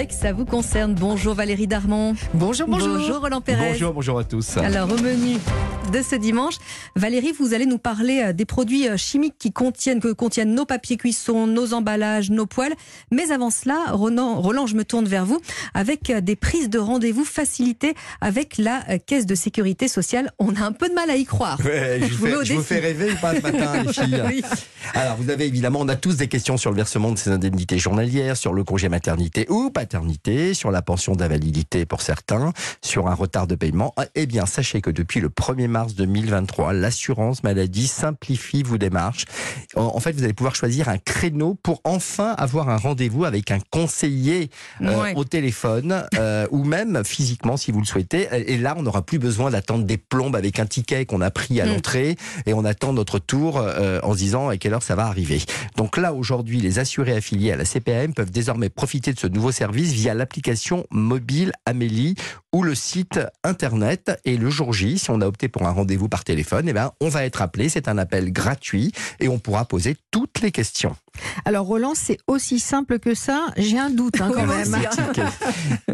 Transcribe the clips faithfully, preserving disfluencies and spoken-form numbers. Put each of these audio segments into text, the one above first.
avec Ça vous concerne. Bonjour Valérie Darmon. Bonjour, bonjour. Bonjour Roland Pérez. Bonjour, bonjour à tous. Alors au menu de ce dimanche, Valérie, vous allez nous parler des produits chimiques qui contiennent, que contiennent nos papiers cuissons, nos emballages, nos poêles. Mais avant cela, Roland, Roland je me tourne vers vous avec des prises de rendez-vous facilitées avec la Caisse de Sécurité Sociale. On a un peu de mal à y croire. Ouais, je je, vous, fais, je vous fais rêver ou pas ce matin, les filles. Oui. Alors vous avez évidemment, on a tous des questions sur le versement de ces indemnités journalières, sur le congé maternité ou paternité, sur la pension d'invalidité pour certains, sur un retard de paiement. Eh bien, sachez que depuis le premier mars deux mille vingt-trois, l'assurance maladie simplifie vos démarches. En fait, vous allez pouvoir choisir un créneau pour enfin avoir un rendez-vous avec un conseiller euh, ouais. au téléphone euh, ou même physiquement si vous le souhaitez. Et là, on n'aura plus besoin d'attendre des plombes avec un ticket qu'on a pris à l'entrée et on attend notre tour euh, en se disant à quelle heure ça va arriver. Donc là, aujourd'hui, les assurés affiliés à la C P A M peuvent désormais profiter de ce nouveau service via l'application mobile Ameli ou le site internet. Et le jour J, si on a opté pour un rendez-vous par téléphone, eh ben, on va être appelé. C'est un appel gratuit et on pourra poser toutes les questions. Alors Roland, c'est aussi simple que ça. J'ai un doute hein, quand même.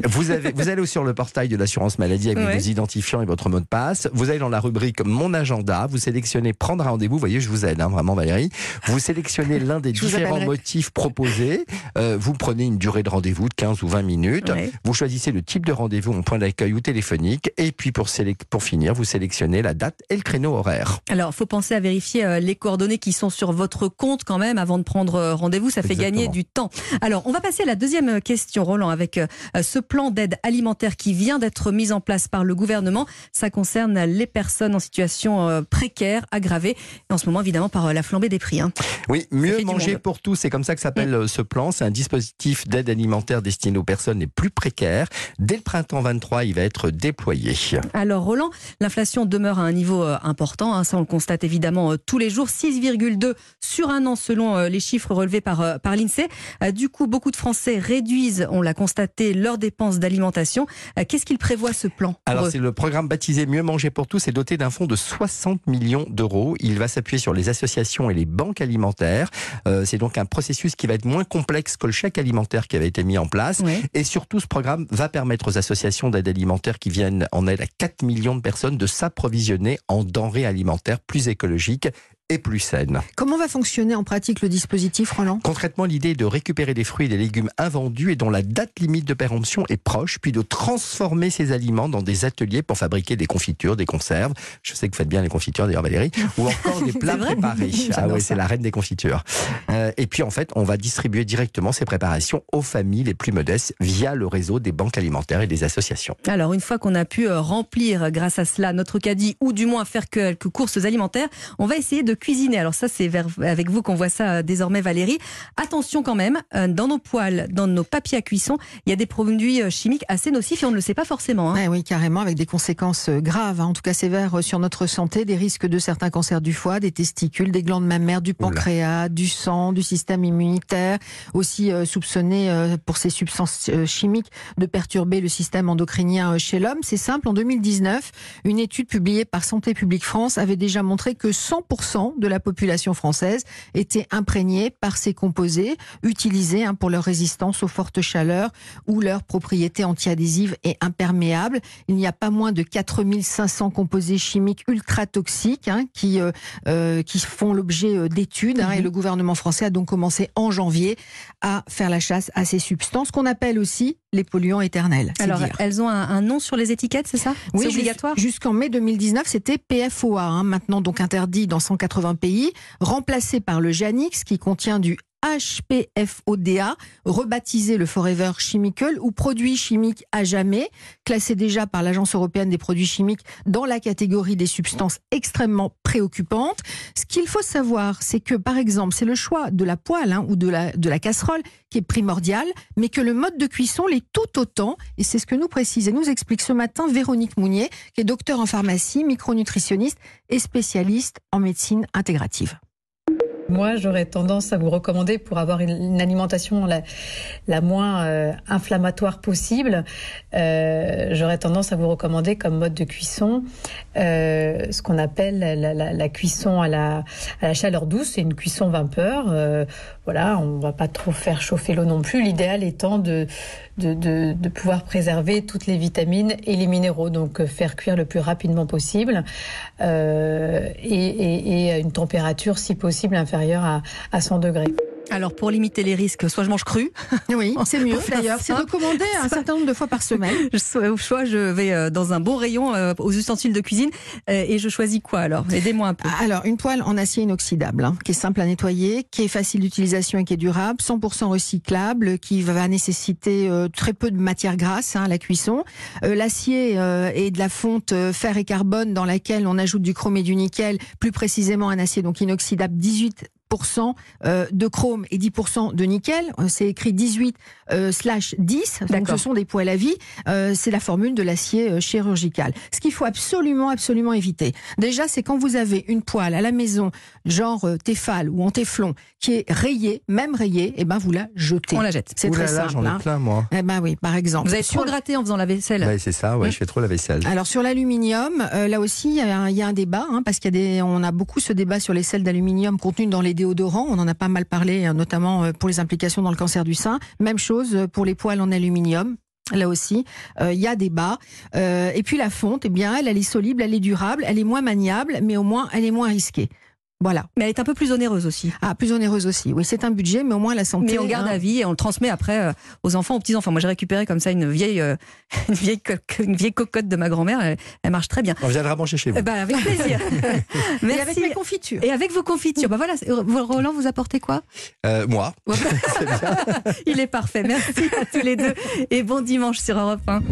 Vous, avez, vous allez sur le portail de l'assurance maladie avec ouais. vos identifiants et votre mot de passe. Vous allez dans la rubrique Mon agenda. Vous sélectionnez Prendre un rendez-vous. Vous voyez, je vous aide hein, vraiment Valérie. Vous sélectionnez l'un des différents motifs proposés. Euh, vous prenez une durée de rendez-vous de quinze ou vingt minutes. Ouais. Vous choisissez le type de rendez-vous en point d'accueil ou téléphonique. Et puis pour, pour finir, vous sélectionnez la date et le créneau horaire. Alors, il faut penser à vérifier euh, les coordonnées qui sont sur votre compte quand même avant de prendre rendez-vous, ça fait Exactement. Gagner du temps. Alors, on va passer à la deuxième question, Roland, avec ce plan d'aide alimentaire qui vient d'être mis en place par le gouvernement. Ça concerne les personnes en situation précaire, aggravée, et en ce moment, évidemment, par la flambée des prix. Hein. Oui, Mieux manger pour tous, c'est comme ça que s'appelle oui. ce plan. C'est un dispositif d'aide alimentaire destiné aux personnes les plus précaires. Dès le printemps vingt-trois, il va être déployé. Alors, Roland, l'inflation demeure à un niveau important. Hein. Ça, on le constate évidemment tous les jours. six virgule deux sur un an, selon les chiffres relevés par, par l'INSEE. Du coup, beaucoup de Français réduisent, on l'a constaté, leurs dépenses d'alimentation. Qu'est-ce qu'il prévoit ce plan? Alors, c'est le programme baptisé Mieux manger pour tous, est doté d'un fonds de soixante millions d'euros. Il va s'appuyer sur les associations et les banques alimentaires. Euh, c'est donc un processus qui va être moins complexe que le chèque alimentaire qui avait été mis en place. Oui. Et surtout, ce programme va permettre aux associations d'aide alimentaire qui viennent en aide à quatre millions de personnes de s'approvisionner en denrées alimentaires plus écologiques et plus saine. Comment va fonctionner en pratique le dispositif, Roland? Concrètement, l'idée est de récupérer des fruits et des légumes invendus et dont la date limite de péremption est proche, puis de transformer ces aliments dans des ateliers pour fabriquer des confitures, des conserves. Je sais que vous faites bien les confitures d'ailleurs, Valérie, ou encore des plats préparés. Ah ouais, c'est la reine des confitures. Euh, et puis en fait, on va distribuer directement ces préparations aux familles les plus modestes via le réseau des banques alimentaires et des associations. Alors une fois qu'on a pu remplir grâce à cela notre caddie ou du moins faire quelques courses alimentaires, on va essayer de cuisiner. Alors ça, c'est avec vous qu'on voit ça désormais, Valérie. Attention quand même, dans nos poêles, dans nos papiers à cuisson, il y a des produits chimiques assez nocifs et on ne le sait pas forcément. Hein. Eh oui, carrément, avec des conséquences graves, hein, en tout cas sévères sur notre santé, des risques de certains cancers du foie, des testicules, des glandes mammaires, du pancréas, Oula. du sang, du système immunitaire, aussi euh, soupçonné euh, pour ces substances euh, chimiques de perturber le système endocrinien euh, chez l'homme. C'est simple, en deux mille dix-neuf, une étude publiée par Santé publique France avait déjà montré que cent pour cent de la population française étaient imprégnés par ces composés utilisés pour leur résistance aux fortes chaleurs ou leurs propriétés antiadhésives et imperméables. Il n'y a pas moins de quatre mille cinq cents composés chimiques ultra toxiques hein, qui, euh, qui font l'objet d'études. Hein, et le gouvernement français a donc commencé en janvier à faire la chasse à ces substances qu'on appelle aussi les polluants éternels. Alors, dire. Elles ont un, un nom sur les étiquettes, c'est ça? Oui, c'est obligatoire. Jusqu'en mai deux mille dix-neuf, c'était P F O A, hein, maintenant donc interdit dans cent quatre-vingts pays, remplacé par le GenX qui contient du H P F O D A, rebaptisé le Forever Chemical ou Produit Chimique à Jamais, classé déjà par l'Agence européenne des produits chimiques dans la catégorie des substances extrêmement préoccupantes. Ce qu'il faut savoir, c'est que par exemple, c'est le choix de la poêle hein, ou de la, de la casserole qui est primordial, mais que le mode de cuisson l'est tout autant. Et c'est ce que nous précise et nous explique ce matin Véronique Mounier, qui est docteure en pharmacie, micronutritionniste et spécialiste en médecine intégrative. Moi, j'aurais tendance à vous recommander, pour avoir une, une alimentation la, la moins euh, inflammatoire possible, euh, j'aurais tendance à vous recommander comme mode de cuisson euh, ce qu'on appelle la, la, la cuisson à la, à la chaleur douce. C'est une cuisson vapeur. Euh, voilà, on ne va pas trop faire chauffer l'eau non plus. L'idéal étant de, de, de, de pouvoir préserver toutes les vitamines et les minéraux, donc faire cuire le plus rapidement possible euh, et, et, et à une température, si possible, inférieure à, à cent degrés. Alors, pour limiter les risques, soit je mange cru. Oui, c'est mieux d'ailleurs. C'est recommandé un certain nombre de fois par semaine. Soit je vais dans un bon rayon aux ustensiles de cuisine. Et je choisis quoi alors? Aidez-moi un peu. Alors, une toile en acier inoxydable, hein, qui est simple à nettoyer, qui est facile d'utilisation et qui est durable, cent pour cent recyclable, qui va nécessiter euh, très peu de matière grasse hein, à la cuisson. Euh, L'acier euh, est de la fonte euh, fer et carbone dans laquelle on ajoute du chrome et du nickel, plus précisément un acier donc inoxydable dix-huit pour cent de chrome et dix pour cent de nickel. C'est écrit dix-huit slash dix. Donc ce sont des poêles à vie. C'est la formule de l'acier chirurgical. Ce qu'il faut absolument, absolument éviter, déjà, c'est quand vous avez une poêle à la maison, genre Tefal ou en Teflon, qui est rayée, même rayée, et ben vous la jetez. On la jette. C'est très simple. J'en ai plein, moi. Eh ben oui, par exemple. Vous avez trop gratté en faisant la vaisselle. Oui, c'est ça. Ouais, je fais trop la vaisselle. Alors sur l'aluminium, là aussi, il y a un débat, hein, parce qu'il y a des, on a beaucoup ce débat sur les sels d'aluminium contenus dans les déodorants, on en a pas mal parlé, notamment pour les implications dans le cancer du sein. Même chose pour les poêles en aluminium. Là aussi, il euh, y a débat. Euh, et puis la fonte, eh bien, elle, elle est soluble, elle est durable, elle est moins maniable, mais au moins, elle est moins risquée. Voilà. Mais elle est un peu plus onéreuse aussi. Ah, plus onéreuse aussi. Oui, c'est un budget, mais au moins la santé. Mais on garde hein. à vie et on le transmet après euh, aux enfants, aux petits-enfants. Moi, j'ai récupéré comme ça une vieille, euh, une vieille, co une vieille cocotte de ma grand-mère. Elle, elle marche très bien. On viendra manger chez vous. Bah, avec plaisir. Merci. Et avec mes confitures. Et avec vos confitures. Bah voilà. Roland, vous apportez quoi? euh, Moi. C'est bien. Il est parfait. Merci à tous les deux. Et bon dimanche sur Europe un.